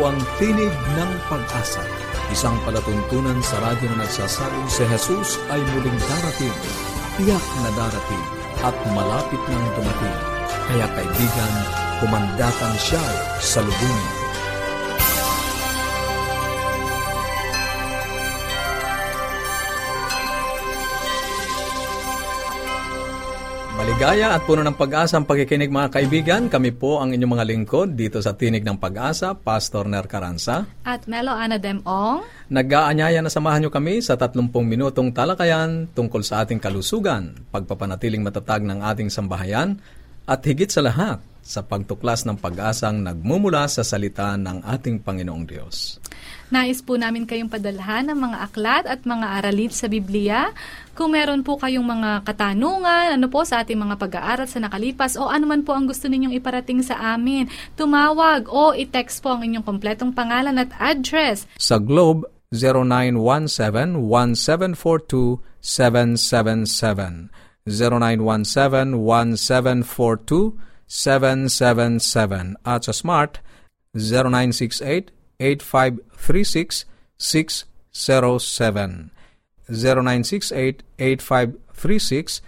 Ito ang tinig ng pag-asa, isang palatuntunan sa radyo na nagsasabing si Jesus ay muling darating, tiyak na darating at malapit nang dumating. Kaya kaibigan, kumandatang siya sa lubungin. Maligaya at puno ng pag-asa ang pagkikinig mga kaibigan. Kami po ang inyong mga lingkod dito sa Tinig ng Pag-asa, Pastor Ner Caransa. At Melo Anademong. Nag-aanyaya na samahan niyo kami sa 30 minutong talakayan tungkol sa ating kalusugan, pagpapanatiling matatag ng ating sambahayan, at higit sa lahat sa pagtuklas ng pag-asang nagmumula sa salita ng ating Panginoong Diyos. Nais po namin kayong padalhan ng mga aklat at mga aralin sa Biblia. Kung meron po kayong mga katanungan, ano po sa ating mga pag-aaral sa nakalipas o anuman po ang gusto ninyong iparating sa amin, tumawag o i-text po ang inyong kompletong pangalan at address. Sa Globe, 0917-1742-777. 0917-1742-777. At sa Smart, 0968-8536-607. 0968-8536-607.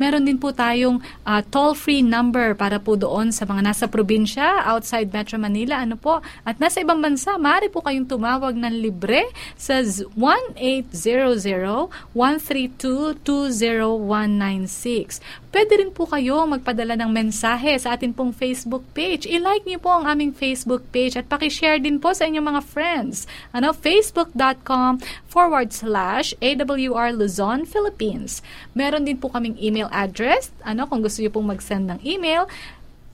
Meron din po tayong toll-free number para po doon sa mga nasa probinsya, outside Metro Manila, ano po, at nasa ibang bansa, maaari po kayong tumawag ng libre sa 1-800-132-20196. Pwede rin po kayo magpadala ng mensahe sa atin pong Facebook page. I-like niyo po ang aming Facebook page at pakishare din po sa inyong mga friends. Facebook.com/AWR Luzon Philippines. Meron din po kaming email address. Kung gusto niyo pong mag-send ng email,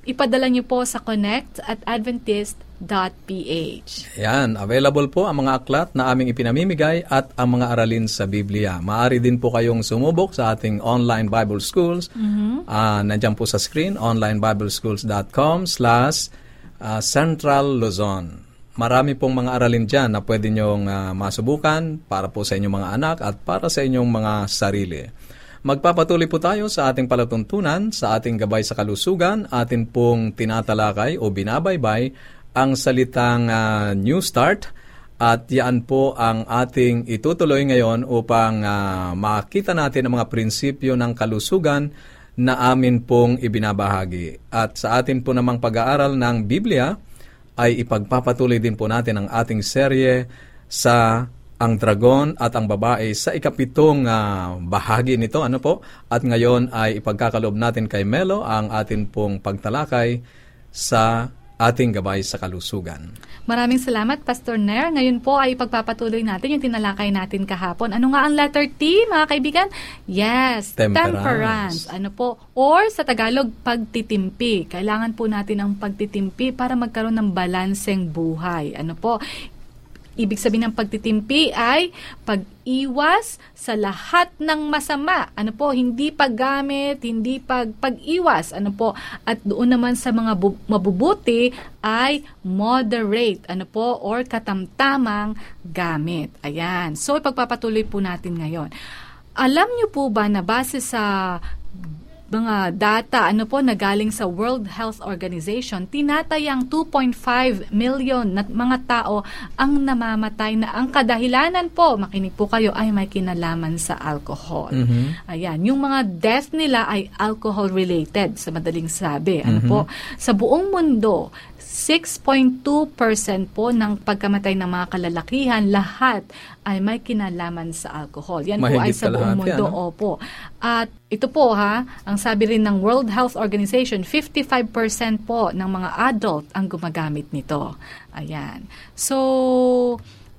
ipadala niyo po sa connect@adventist.ph. Yan, available po ang mga aklat na aming ipinamimigay at ang mga aralin sa Biblia. Maaari din po kayong sumubok sa ating online Bible schools. Nandiyan po sa screen, onlinebibleschools.com/Central Luzon. Marami pong mga aralin dyan na pwede nyong masubukan para po sa inyong mga anak at para sa inyong mga sarili. Magpapatuloy po tayo sa ating palatuntunan, sa ating gabay sa kalusugan, atin pong tinatalakay o binabaybay ang salitang New Start, at yan po ang ating itutuloy ngayon upang makita natin ang mga prinsipyo ng kalusugan na amin pong ibinabahagi. At sa atin po namang pag-aaral ng Biblia ay ipagpapatuloy din po natin ang ating serye sa ang dragon at ang babae sa 7th bahagi nito. At ngayon ay ipagkakaloob natin kay Melo ang atin pong pagtalakay sa ating gabay sa kalusugan. Maraming salamat, Pastor Ner. Ngayon po ay ipagpapatuloy natin yung tinalakay natin kahapon. Ano nga ang letter T, mga kaibigan? Yes, temperance. Ano po? Or sa Tagalog, pagtitimpi. Kailangan po natin ang pagtitimpi para magkaroon ng balanseng buhay. Ano po? Ibig sabihin ng pagtitimpi ay pag-iwas sa lahat ng masama. Ano po, hindi paggamit, hindi pag-iwas. Ano po, at doon naman sa mga mabubuti ay moderate, ano po, or katamtamang gamit. Ayan. So, ipagpapatuloy po natin ngayon. Alam niyo po ba na base sa mga data na galing sa World Health Organization, tinatayang 2.5 million na mga tao ang namamatay na ang kadahilanan po, makinig po kayo, ay may kinalaman sa alcohol. Ayan, yung mga death nila ay alcohol related, sa madaling sabi. Po, sa buong mundo, 6.2% po ng pagkamatay ng mga kalalakihan, lahat ay may kinalaman sa alcohol. Yan mahigit po ay sa buong mundo. Yan, opo. At ito po ang sabi rin ng World Health Organization, 55% po ng mga adult ang gumagamit nito. Ayan. So,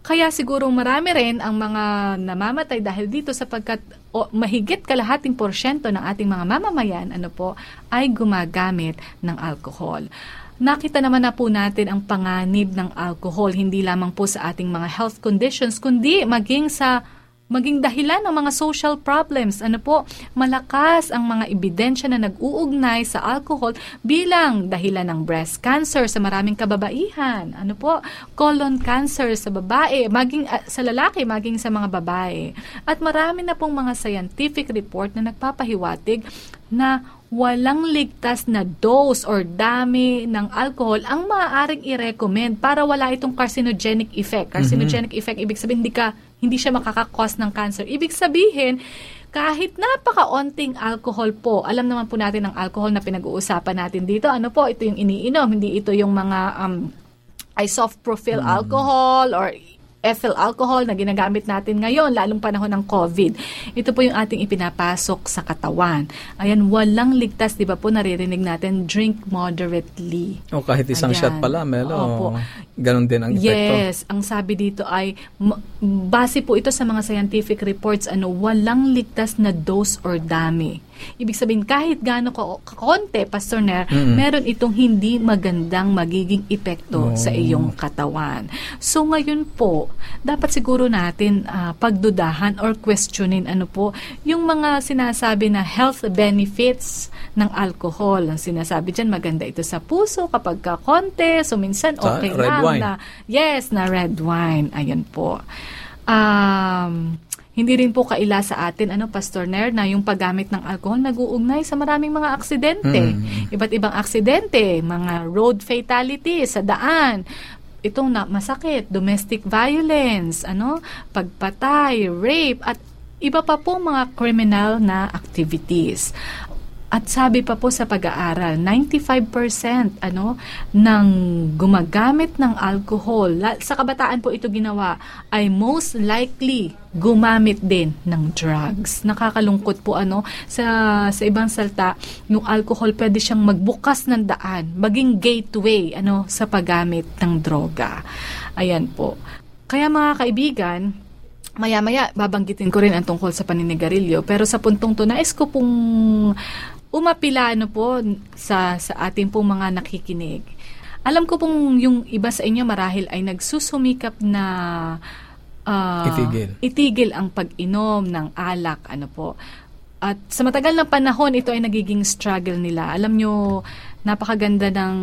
kaya siguro marami rin ang mga namamatay dahil dito sapagkat mahigit kalahating porsyento ng ating mga mamamayan ay gumagamit ng alcohol. Nakita naman na po natin ang panganib ng alcohol, hindi lamang po sa ating mga health conditions, kundi maging dahilan ng mga social problems. Malakas ang mga ebidensya na nag-uugnay sa alcohol bilang dahilan ng breast cancer sa maraming kababaihan. Colon cancer sa babae, maging sa lalaki, maging sa mga babae. At marami na pong mga scientific report na nagpapahiwatig na walang ligtas na dose or dami ng alcohol ang maaaring i-recommend para wala itong carcinogenic effect. Carcinogenic effect, ibig sabihin hindi siya makaka-cause ng cancer. Ibig sabihin, kahit napakaonting alcohol po, alam naman po natin ang alcohol na pinag-uusapan natin dito. Ano po, ito yung iniinom, hindi ito yung mga isopropyl alcohol or ethyl alcohol na ginagamit natin ngayon, lalong panahon ng COVID. Ito po yung ating ipinapasok sa katawan. Ayan, walang ligtas, di ba po naririnig natin, drink moderately. O kahit isang shot pala, Melo. Opo. Ganon din ang epekto. Yes, ang sabi dito ay, base po ito sa mga scientific reports, walang ligtas na dose or dami. Ibig sabihin, kahit gaano kakonte, Pastor Ner, meron itong hindi magandang magiging epekto sa iyong katawan. So ngayon po, dapat siguro natin pagdudahan or questionin yung mga sinasabi na health benefits ng alcohol. Ang sinasabi dyan, maganda ito sa puso kapag kakonte, so minsan okay lang. Na red wine. Ayan po. Hindi rin po kaila sa atin, Pastor Ner, na yung paggamit ng alcohol nag-uugnay sa maraming mga aksidente. Iba't ibang aksidente, mga road fatalities sa daan, itong masakit, domestic violence, pagpatay, rape, at iba pa po mga criminal na activities. At sabi pa po sa pag-aaral, 95% ng gumagamit ng alcohol, sa kabataan po ito ginawa, ay most likely gumamit din ng drugs. Nakakalungkot po sa ibang salta, yung alcohol pwede siyang magbukas ng daan, maging gateway sa paggamit ng droga. Ayan po. Kaya mga kaibigan, maya-maya babanggitin ko rin ang tungkol sa paninigarilyo, pero sa puntong to nais ko pong umapila sa ating pong mga nakikinig. Alam ko pong yung iba sa inyo marahil ay nagsusumikap na itigil ang pag-inom ng alak, At sa matagal ng panahon, ito ay nagiging struggle nila. Alam nyo, napakaganda ng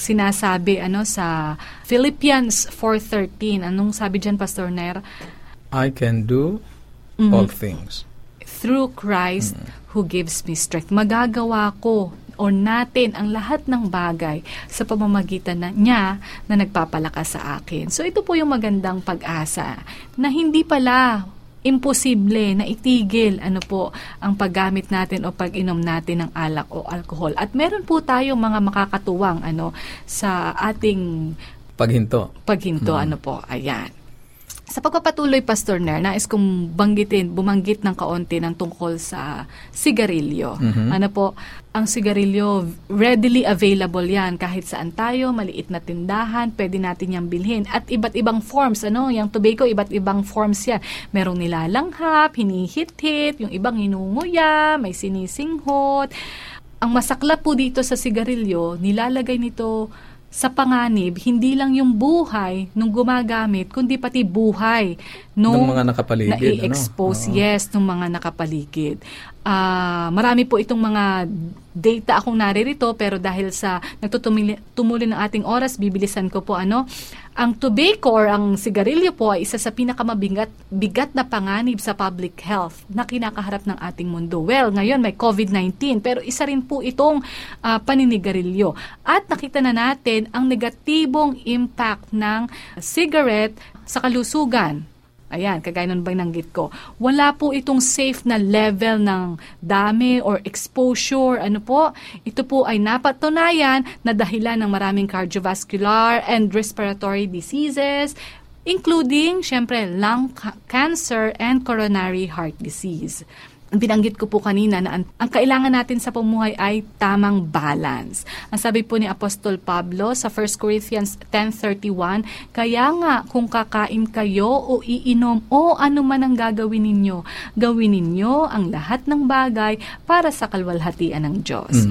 sinasabi sa Philippians 4:13. Anong sabi dyan, Pastor Ner? I can do all things through Christ who gives me strength. Magagawa ko o natin ang lahat ng bagay sa pamamagitan niya na nagpapalakas sa akin. So ito po yung magandang pag-asa na hindi pala imposible na itigil ang paggamit natin o pag-inom natin ng alak o alkohol. At meron po tayong mga makakatuwang sa ating paghinto ayan. Sa pagpapatuloy, Pastor Ner, nais kong bumanggit ng kaunti ng tungkol sa sigarilyo. Ang sigarilyo, readily available yan. Kahit saan tayo, maliit na tindahan, pwede natin yang bilhin. At iba't ibang forms, yung tobacco, iba't ibang forms yan. Merong nilalanghap, hinihit-hit, yung ibang hinunguya, may sinisinghot. Ang masakla po dito sa sigarilyo, nilalagay nito sa panganib, hindi lang yung buhay nung gumagamit, kundi pati buhay nung mga nakapaligid. Na-expose, ng mga nakapaligid. Marami po itong mga data akong naririto, pero dahil sa nagtutumuli ng ating oras, bibilisan ko po Ang tobacco or ang sigarilyo po ay isa sa pinakamabigat na panganib sa public health na kinakaharap ng ating mundo. Well, ngayon may COVID-19, pero isa rin po itong paninigarilyo. At nakita na natin ang negatibong impact ng cigarette sa kalusugan. Ayan, kagaya nun bang nanggit ko. Wala po itong safe na level ng dami or exposure. Ito po ay napatunayan na dahilan ng maraming cardiovascular and respiratory diseases, including, syempre, lung cancer and coronary heart disease. Binanggit ko po kanina na ang kailangan natin sa pumuhay ay tamang balance. Ang sabi po ni Apostol Pablo sa 1 Corinthians 10:31, kaya nga kung kakain kayo o iinom o anuman ang gagawin ninyo, gawin ninyo ang lahat ng bagay para sa kalwalhatian ng Diyos.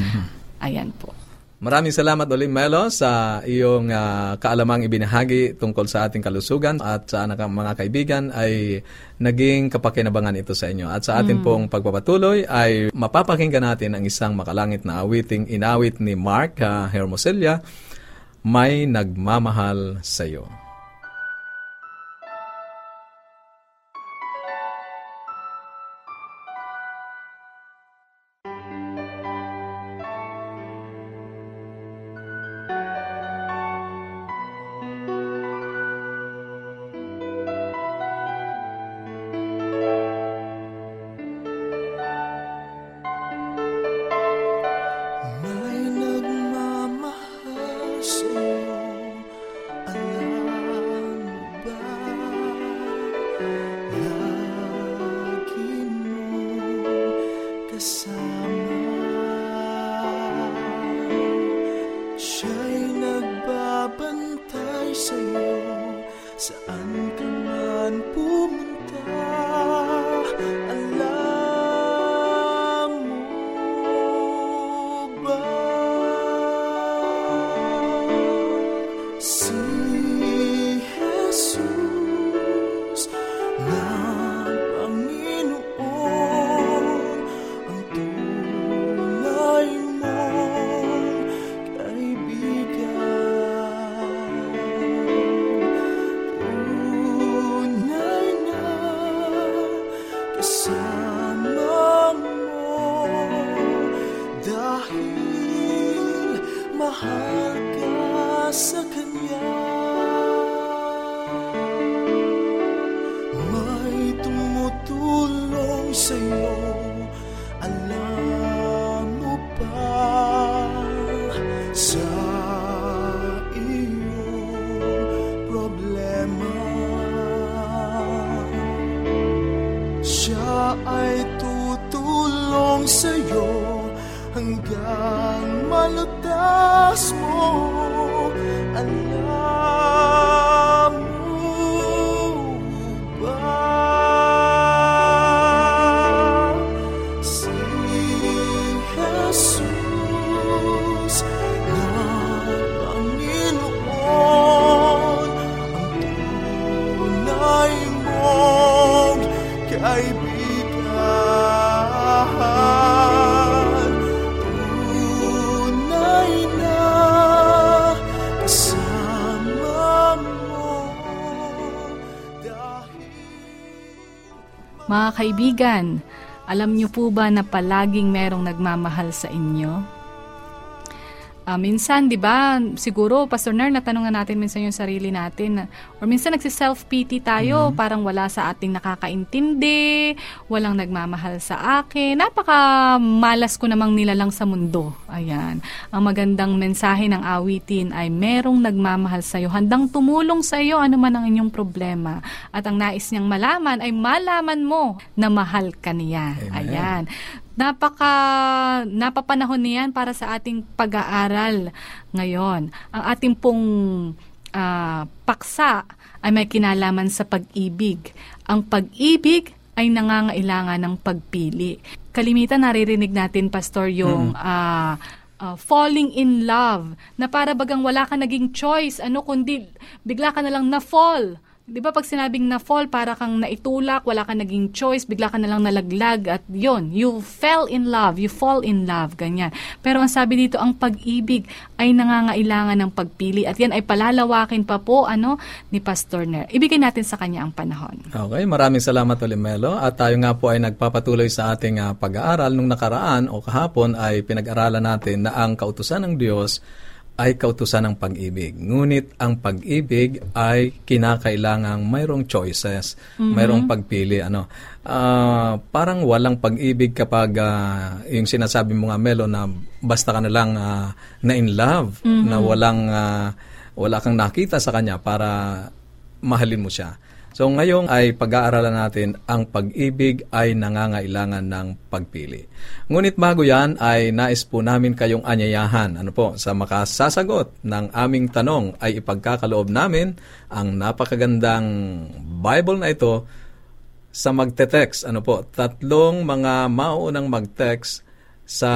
Ayan po. Maraming salamat ulit, Melo, sa iyong kaalamang ibinahagi tungkol sa ating kalusugan, at sa mga kaibigan ay naging kapakinabangan ito sa inyo. At sa atin pong pagpapatuloy ay mapapakinggan natin ang isang makalangit na awiting inawit ni Mark Hermoselia, May Nagmamahal sa Iyo. kasama. Siya'y nagbabantay sa'yo, saan ka man pumunta. Alam mo ba? Si Jesus na Panginoon, ang tunay mong kaibigan. Tunay na kasama mo, dahil mahal ka sa Kanya. Tulong sa'yo, alam mo pa, sa iyong problema. Siya ay tutulong sa'yo hanggang malutas mo. Alam mo ba? Mga kaibigan, alam niyo po ba na palaging merong nagmamahal sa inyo? Minsan, di ba, siguro, Pastor Ner, natanungan natin minsan yung sarili natin. Or minsan nagsiself-pity tayo, parang wala sa ating nakakaintindi, walang nagmamahal sa akin, napakamalas ko namang nilalang sa mundo. Ayan. Ang magandang mensahe ng awitin ay merong nagmamahal sa'yo, handang tumulong sa'yo anuman ang inyong problema. At ang nais niyang malaman ay malaman mo na mahal ka niya. Amen. Ayan. Napapanahon niyan para sa ating pag-aaral ngayon. Ang ating pong paksa ay may kinalaman sa pag-ibig. Ang pag-ibig ay nangangailangan ng pagpili. Kalimitan naririnig natin, Pastor, yung falling in love, na para bagang wala ka naging choice, kundi bigla ka na lang na-fall. Di ba pag sinabing na-fall, para kang naitulak, wala kang naging choice, bigla ka na lang nalaglag at yon, you fell in love, you fall in love, ganyan. Pero ang sabi dito, ang pag-ibig ay nangangailangan ng pagpili at yan ay palalawakin pa po ni Pastor Ner. Ibigay natin sa kanya ang panahon. Okay, maraming salamat ulit, Melo. At tayo nga po ay nagpapatuloy sa ating pag-aaral. Nung nakaraan o kahapon ay pinag-aralan natin na ang kautusan ng Diyos ay kautusan ng pag-ibig. Ngunit ang pag-ibig ay kinakailangang mayroong choices, mayroong pagpili. Parang walang pag-ibig kapag yung sinasabi mo nga, Melo, na basta ka na lang na in love, na wala kang nakita sa kanya para mahalin mo siya. So ngayon ay pag-aaralan natin ang pag-ibig ay nangangailangan ng pagpili. Ngunit bago yan ay nais po namin kayong anyayahan. Sa makasasagot ng aming tanong ay ipagkakaloob namin ang napakagandang Bible na ito sa magte-text. Tatlong mga mauunang mag-text sa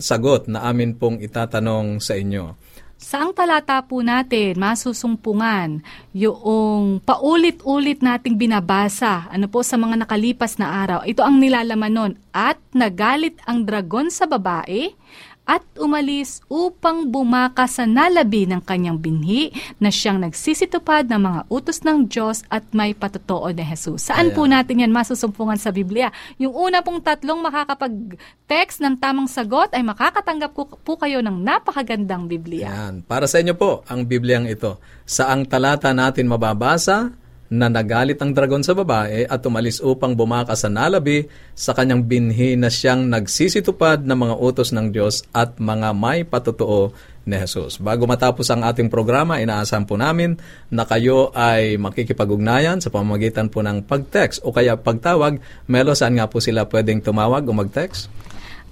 sagot na amin pong itatanong sa inyo. Saang talata po natin masusumpungan yung paulit-ulit nating binabasa sa mga nakalipas na araw? Ito ang nilalaman nun. At nagalit ang dragon sa babae at umalis upang bumaka sa nalabi ng kanyang binhi na siyang nagsisitupad ng mga utos ng Diyos at may patotoo na Jesus. Saan po natin yan masusumpungan sa Biblia? Yung una pong tatlong makakapag-text ng tamang sagot ay makakatanggap po kayo ng napakagandang Biblia. Yan. Para sa inyo po ang Bibliang ito. Saang talata natin mababasa? na nagalit ang dragon sa babae at tumalis upang bumaka sa nalabi sa kanyang binhi na siyang nagsisitupad ng mga utos ng Diyos at mga may patotoo ni Jesus. Bago matapos ang ating programa, inaasahan po namin na kayo ay makikipag-ugnayan sa pamamagitan po ng pag-text o kaya pagtawag. Melo, saan nga po sila pwedeng tumawag o mag-text?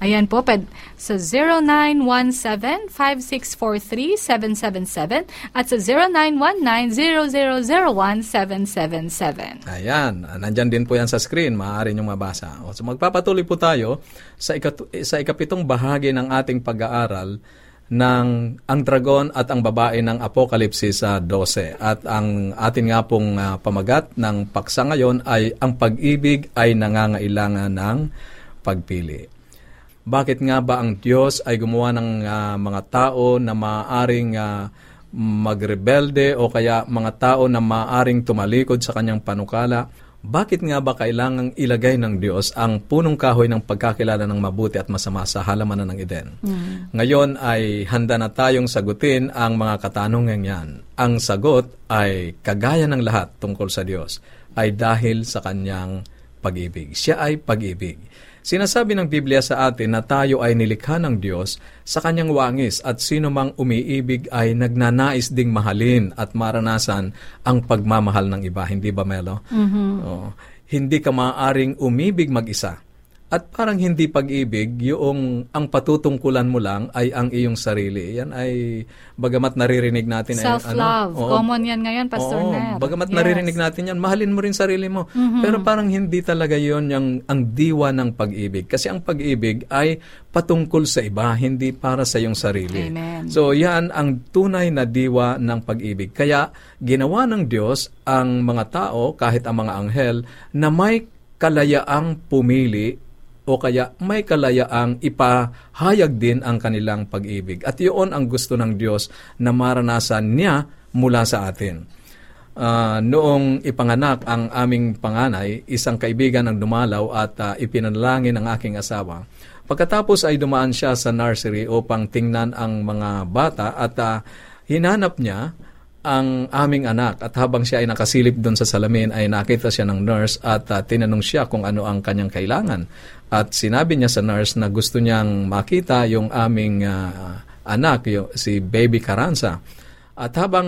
Ayan po, sa 0917-5643-777 at sa 0919-0001777. Ayan, nandyan din po yan sa screen, maaari niyong mabasa. So magpapatuloy po tayo sa ikapitong bahagi ng ating pag-aaral ng ang dragon at ang babae ng Apokalipsis 12. At ang atin nga pong pamagat ng paksa ngayon ay ang pag-ibig ay nangangailangan ng pagpili. Bakit nga ba ang Diyos ay gumawa ng mga tao na maaaring magrebelde o kaya mga tao na maaaring tumalikod sa kanyang panukala? Bakit nga ba kailangang ilagay ng Diyos ang punong kahoy ng pagkakilala ng mabuti at masama sa halamanan ng Eden? Mm-hmm. Ngayon ay handa na tayong sagutin ang mga katanungang yan. Ang sagot ay kagaya ng lahat tungkol sa Diyos ay dahil sa kanyang pag-ibig. Siya ay pag-ibig. Sinasabi ng Biblia sa atin na tayo ay nilikha ng Diyos sa kanyang wangis at sino mang umiibig ay nagnanais ding mahalin at maranasan ang pagmamahal ng iba. Hindi ba, Melo? Mm-hmm. Oh, hindi ka maaaring umibig mag-isa. At parang hindi pag-ibig, yung ang patutungkulan mo lang ay ang iyong sarili. Yan ay, bagamat naririnig natin. Self-love. Common yan ngayon, Pastor Ner. Bagamat naririnig natin yan, mahalin mo rin sarili mo. Mm-hmm. Pero parang hindi talaga yun ang diwa ng pag-ibig. Kasi ang pag-ibig ay patungkol sa iba, hindi para sa iyong sarili. Amen. So, yan ang tunay na diwa ng pag-ibig. Kaya, ginawa ng Diyos ang mga tao, kahit ang mga anghel, na may kalayaang pumili o kaya may kalayaang ipahayag din ang kanilang pag-ibig. At yun ang gusto ng Diyos na maranasan niya mula sa atin. Noong ipanganak ang aming panganay, isang kaibigan ang dumalaw at ipinanalangin ang aking asawa. Pagkatapos ay dumaan siya sa nursery upang tingnan ang mga bata at hinanap niya ang aming anak at habang siya ay nakasilip doon sa salamin ay nakita siya ng nurse at tinanong siya kung ano ang kanyang kailangan at sinabi niya sa nurse na gusto niyang makita yung aming anak, si Baby Caransa. At habang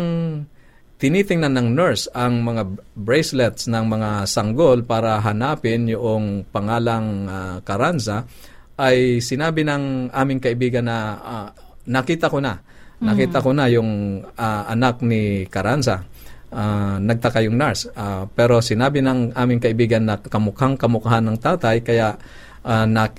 tinitingnan ng nurse ang mga bracelets ng mga sanggol para hanapin yung pangalang Caransa ay sinabi ng aming kaibigan na nakita ko na yung anak ni Caransa. Nagtaka yung nurse. Pero sinabi ng aming kaibigan na kamukha-kamukhaan ng tatay, kaya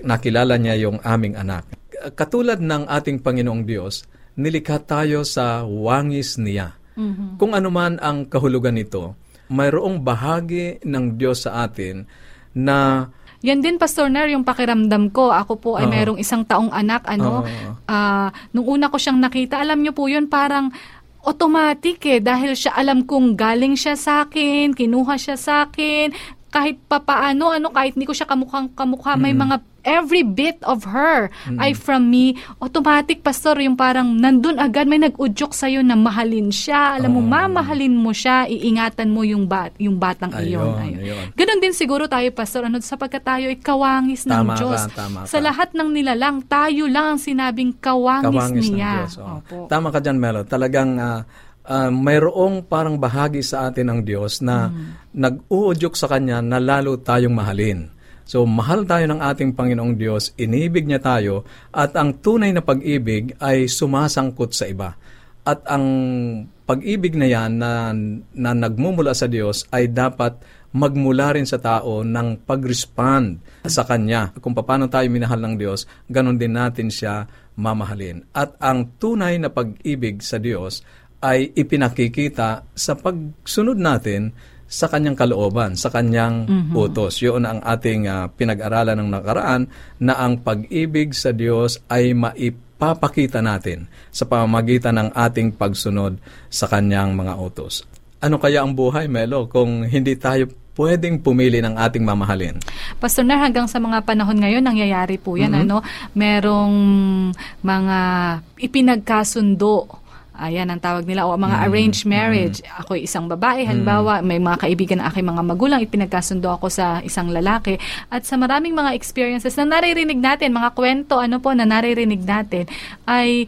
nakilala niya yung aming anak. Katulad ng ating Panginoong Diyos, nilikha tayo sa wangis niya. Mm-hmm. Kung anuman ang kahulugan nito, mayroong bahagi ng Diyos sa atin na... Yan din, Pastor Ner, yung pakiramdam ko. Ako po ay mayroong isang taong anak. Nung una ko siyang nakita, alam niyo po yun, parang automatic dahil siya alam kong galing siya sa akin, kinuha siya sa akin, kahit papaano, kahit hindi ko siya kamukha, may mga every bit of her ay from me. Automatic, Pastor, yung parang nandun agad, may nag-udyok sa'yo na mahalin siya. Alam mo, mamahalin mo siya, iingatan mo yung batang iyon. Ganon din siguro tayo, Pastor, sapagkat tayo ay kawangis ng Diyos. Tama ka. Sa lahat ng nilalang, tayo lang ang sinabing kawangis niya. Ng Diyos, Tama ka dyan, Melo. Talagang... mayroong parang bahagi sa atin ng Diyos na nag-uudyok sa Kanya na lalo tayong mahalin. So, mahal tayo ng ating Panginoong Diyos, inibig niya tayo, at ang tunay na pag-ibig ay sumasangkot sa iba. At ang pag-ibig na yan na nagmumula sa Diyos ay dapat magmula rin sa tao ng pag-respond sa Kanya. Kung paano tayo minahal ng Diyos, ganun din natin siya mamahalin. At ang tunay na pag-ibig sa Diyos ay ipinakikita sa pagsunod natin sa kanyang kalooban, sa kanyang utos. Yun ang ating pinag-aralan ng nakaraan na ang pag-ibig sa Diyos ay maipapakita natin sa pamamagitan ng ating pagsunod sa kanyang mga utos. Ano kaya ang buhay, Melo, kung hindi tayo pwedeng pumili ng ating mamahalin? Pastor Ner, hanggang sa mga panahon ngayon, nangyayari po yan. Merong mga ipinagkasundo Ayan ang tawag nila, o mga arranged marriage. Ako isang babae, halimbawa, may mga kaibigan na aking mga magulang, ipinagkasundo ako sa isang lalaki. At sa maraming mga experiences na naririnig natin, mga kwento, na naririnig natin, ay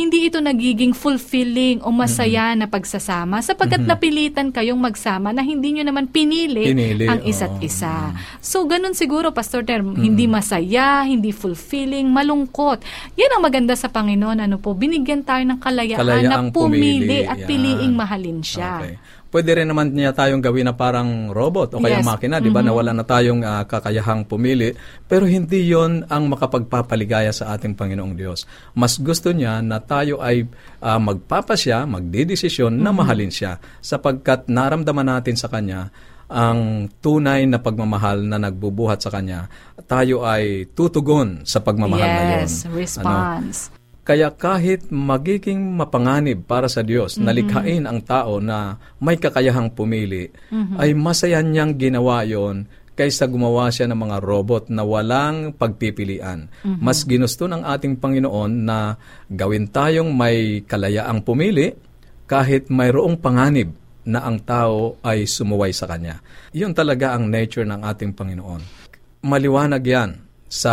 hindi ito nagiging fulfilling o masaya na pagsasama sapagkat napilitan kayong magsama na hindi nyo naman pinili ang isa't isa. So, ganun siguro, Pastor Ner, hindi masaya, hindi fulfilling, malungkot. Yan ang maganda sa Panginoon. Binigyan tayo ng kalayaan na pumili at piliing mahalin siya. Okay. Pwede rin naman niya tayong gawin na parang robot o kaya makina, di ba? Nawala na tayong kakayahang pumili. Pero hindi yon ang makapagpapaligaya sa ating Panginoong Diyos. Mas gusto niya na tayo ay magpapasya, magdidesisyon na mahalin siya. Sapagkat naramdaman natin sa Kanya ang tunay na pagmamahal na nagbubuhat sa Kanya. Tayo ay tutugon sa pagmamahal na yon. Yes, response. Kaya kahit magiging mapanganib para sa Diyos na likhain ang tao na may kakayahang pumili, ay masaya niyang ginawa yon kaysa gumawa siya ng mga robot na walang pagpipilian. Mas ginusto ng ating Panginoon na gawin tayong may kalayaang pumili kahit mayroong panganib na ang tao ay sumuway sa Kanya. Yun talaga ang nature ng ating Panginoon. Maliwanag yan sa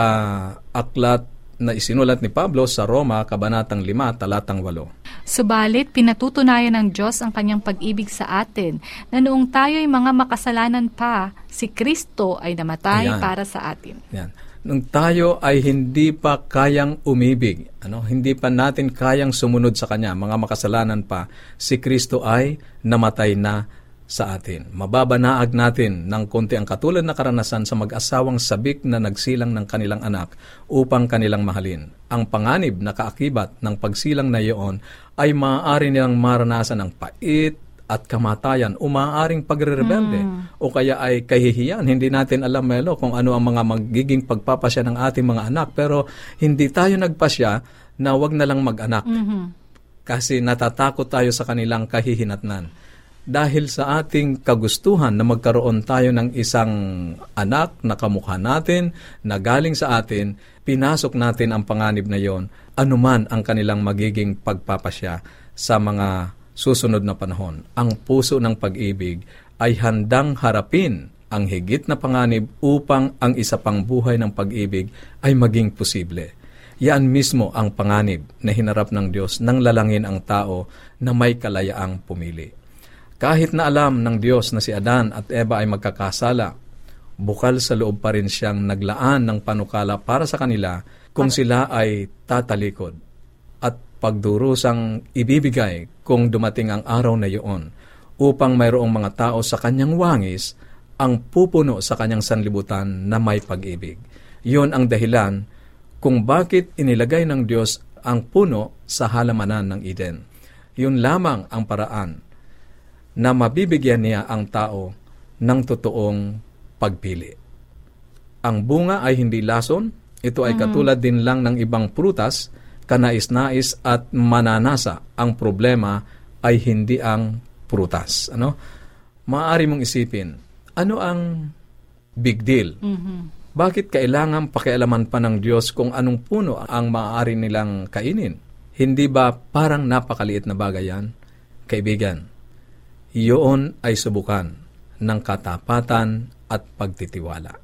aklat na isinulat ni Pablo sa Roma, Kabanatang 5, Talatang 8. Subalit, pinatutunayan ng Diyos ang Kanyang pag-ibig sa atin na noong tayo'y mga makasalanan pa, si Kristo ay namatay para sa atin. Yan. Nung tayo ay hindi pa kayang umibig, hindi pa natin kayang sumunod sa Kanya, mga makasalanan pa, si Kristo ay namatay na sa atin. Mababanaag natin ng konti ang katulad na karanasan sa mag-asawang sabik na nagsilang ng kanilang anak upang kanilang mahalin. Ang panganib na kaakibat ng pagsilang na iyon ay maaari nilang maranasan ang pait at kamatayan o maaaring pagrerebelde o kaya ay kahihiyan. Hindi natin alam, Melo, kung ano ang mga magiging pagpapasya ng ating mga anak, pero hindi tayo nagpasya na wag na lang mag-anak kasi natatakot tayo sa kanilang kahihinatnan. Dahil sa ating kagustuhan na magkaroon tayo ng isang anak na kamukha natin, na galing sa atin, pinasok natin ang panganib na yon, anuman ang kanilang magiging pagpapasya sa mga susunod na panahon. Ang puso ng pag-ibig ay handang harapin ang higit na panganib upang ang isa pang buhay ng pag-ibig ay maging posible. Yan mismo ang panganib na hinarap ng Diyos nang lalangin ang tao na may kalayaang pumili. Kahit na alam ng Diyos na si Adan at Eva ay magkakasala, bukal sa loob pa rin siyang naglaan ng panukala para sa kanila kung sila ay tatalikod at pagdurusang ibibigay kung dumating ang araw na iyon upang mayroong mga tao sa Kanyang wangis ang pupuno sa Kanyang sanlibutan na may pag-ibig. Yun ang dahilan kung bakit inilagay ng Diyos ang puno sa halamanan ng Eden. Yun lamang ang paraan na mabibigyan niya ang tao ng totoong pagpili. Ang bunga ay hindi lason. Ito ay katulad din lang ng ibang prutas, kanais-nais at mananasa. Ang problema ay hindi ang prutas. Maaari mong isipin, ano ang big deal? Bakit kailangan pakialaman pa ng Diyos kung anong puno ang maaari nilang kainin? Hindi ba parang napakaliit na bagay yan? Kaibigan, iyon ay subukan ng katapatan at pagtitiwala.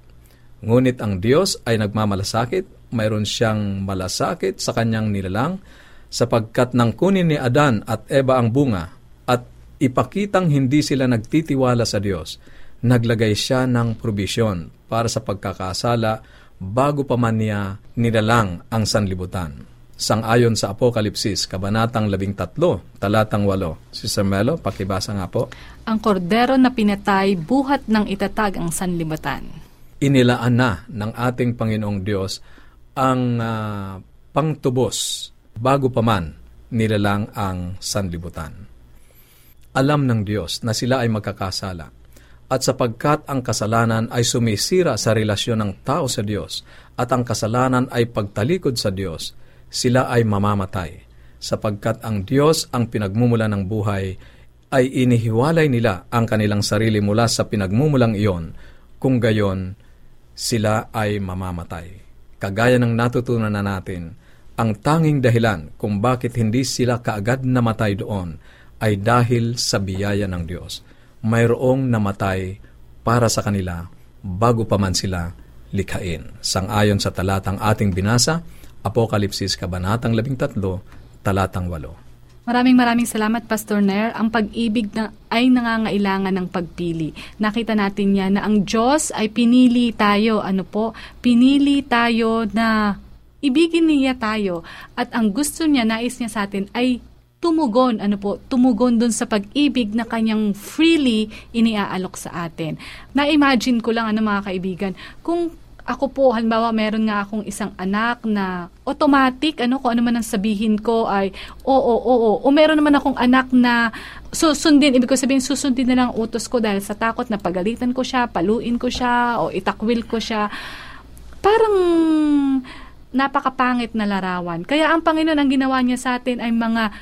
Ngunit ang Diyos ay nagmamalasakit, mayroon siyang malasakit sa Kanyang nilalang, sapagkat nang kunin ni Adan at Eva ang bunga at ipakitang hindi sila nagtitiwala sa Diyos, naglagay siya ng probisyon para sa pagkakasala bago pa man niya nilalang ang sanlibutan. Sang-ayon sa Apokalipsis, Kabanatang 13, Talatang 8. Sister Melo, pakibasa nga po. Ang kordero na pinatay, buhat ng itatag ang sanlibutan. Inilaan na ng ating Panginoong Diyos ang pangtubos bago pa man nilalang ang sanlibutan. Alam ng Diyos na sila ay magkakasala. At sapagkat ang kasalanan ay sumisira sa relasyon ng tao sa Diyos at ang kasalanan ay pagtalikod sa Diyos, sila ay mamamatay, sapagkat ang Diyos ang pinagmumula ng buhay ay inihiwalay nila ang kanilang sarili mula sa pinagmumulang iyon, kung gayon, sila ay mamamatay. Kagaya ng natutunan na natin, Ang tanging dahilan kung bakit hindi sila kaagad namatay doon ay dahil sa biyaya ng Diyos. Mayroong namatay para sa kanila bago pa man sila likhain. Sangayon sa talatang ating binasa, Apokalipsis Kabanatang 13, talatang 8. Maraming salamat, Pastor Ner. Ang pag-ibig na ay nangangailangan ng pagpili. Nakita natin yan na ang Diyos ay pinili tayo. Ano po? Pinili tayo na ibigin niya tayo, at ang gusto niya, nais niya sa atin ay tumugon, tumugon dun sa pag-ibig na kanyang freely iniaalok sa atin. Na-imagine ko lang, mga kaibigan, kung ako po, halimbawa, meron nga akong isang anak na automatic, kung ano man ang sabihin ko ay oo. O meron naman akong anak na susundin, ibig ko sabihin, susundin na lang utos ko dahil sa takot na pagalitan ko siya, paluin ko siya, o itakwil ko siya. Parang napakapangit na larawan. Kaya ang Panginoon, ang ginawa niya sa atin ay mga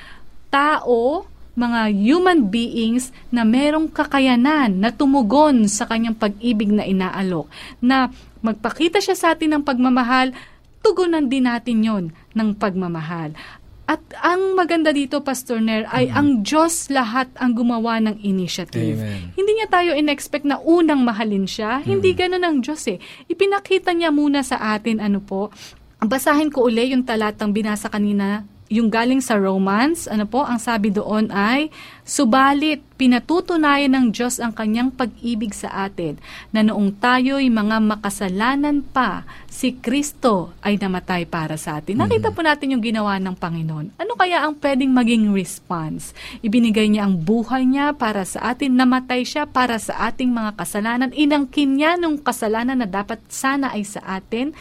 tao, mga human beings na merong kakayanan na tumugon sa kanyang pag-ibig na inaalok. Na magpakita siya sa atin ng pagmamahal, tugunan din natin yon ng pagmamahal. At ang maganda dito, Pastor Ner, ay ang Diyos lahat ang gumawa ng initiative. Amen. Hindi niya tayo in-expect na unang mahalin siya. Hindi ganun ang Diyos . Ipinakita niya muna sa atin, Basahin ko uli yung talatang binasa kanina, yung galing sa Romans, ang sabi doon ay, subalit pinatutunayan ng Diyos ang kanyang pag-ibig sa atin, na noong tayo'y mga makasalanan pa, si Kristo ay namatay para sa atin. Nakita po natin yung ginawa ng Panginoon. Ano kaya ang pwedeng maging response? Ibinigay niya ang buhay niya para sa atin, namatay siya para sa ating mga kasalanan, inangkin niya nung kasalanan na dapat sana ay sa atin.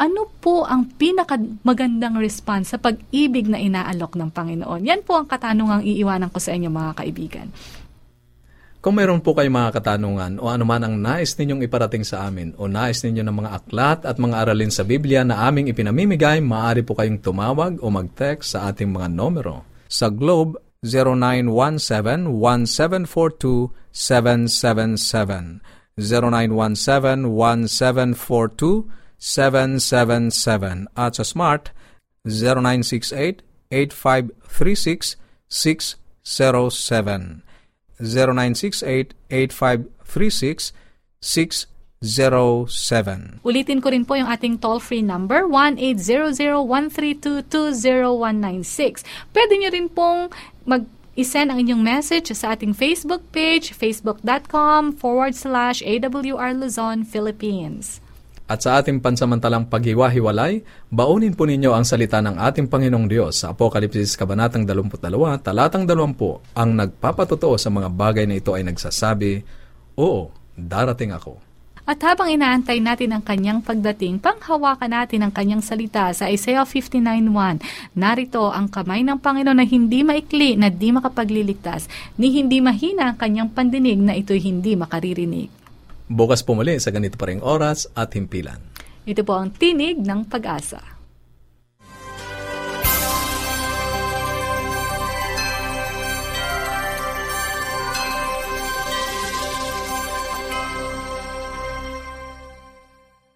Ano po ang pinakamagandang response sa pag-ibig na inaalok ng Panginoon? Yan po ang katanungang iiwanan ko sa inyo, mga kaibigan. Kung mayroon po kayong mga katanungan o anuman ang nais ninyong iparating sa amin o nais ninyo ng mga aklat at mga aralin sa Biblia na aming ipinamimigay, maaari po kayong tumawag o mag-text sa ating mga numero. Sa Globe, 0917-1742-777. 0917-1742-777 at sa Smart 0968-8536-607 0968-8536-607. Ulitin ko rin po yung ating toll-free number 1-800-132-20196. Pwede nyo rin pong i-send ang inyong message sa ating Facebook page, facebook.com/AWR Luzon Philippines. At sa ating pansamantalang paghiwa-hiwalay, baunin po ninyo ang salita ng ating Panginoong Diyos sa Apokalipsis Kabanatang 22, talatang 20, ang nagpapatotoo sa mga bagay na ito ay nagsasabi, "Oo, darating ako." At habang inaantay natin ang kanyang pagdating, panghawakan natin ang kanyang salita sa Isaiah 59:1. Narito ang kamay ng Panginoon na hindi maikli, na di makapagliligtas, ni hindi mahina ang kanyang pandinig na ito'y hindi makaririnig. Bukas po muli sa ganito pa ring oras at himpilan. Ito po ang Tinig ng Pag-asa.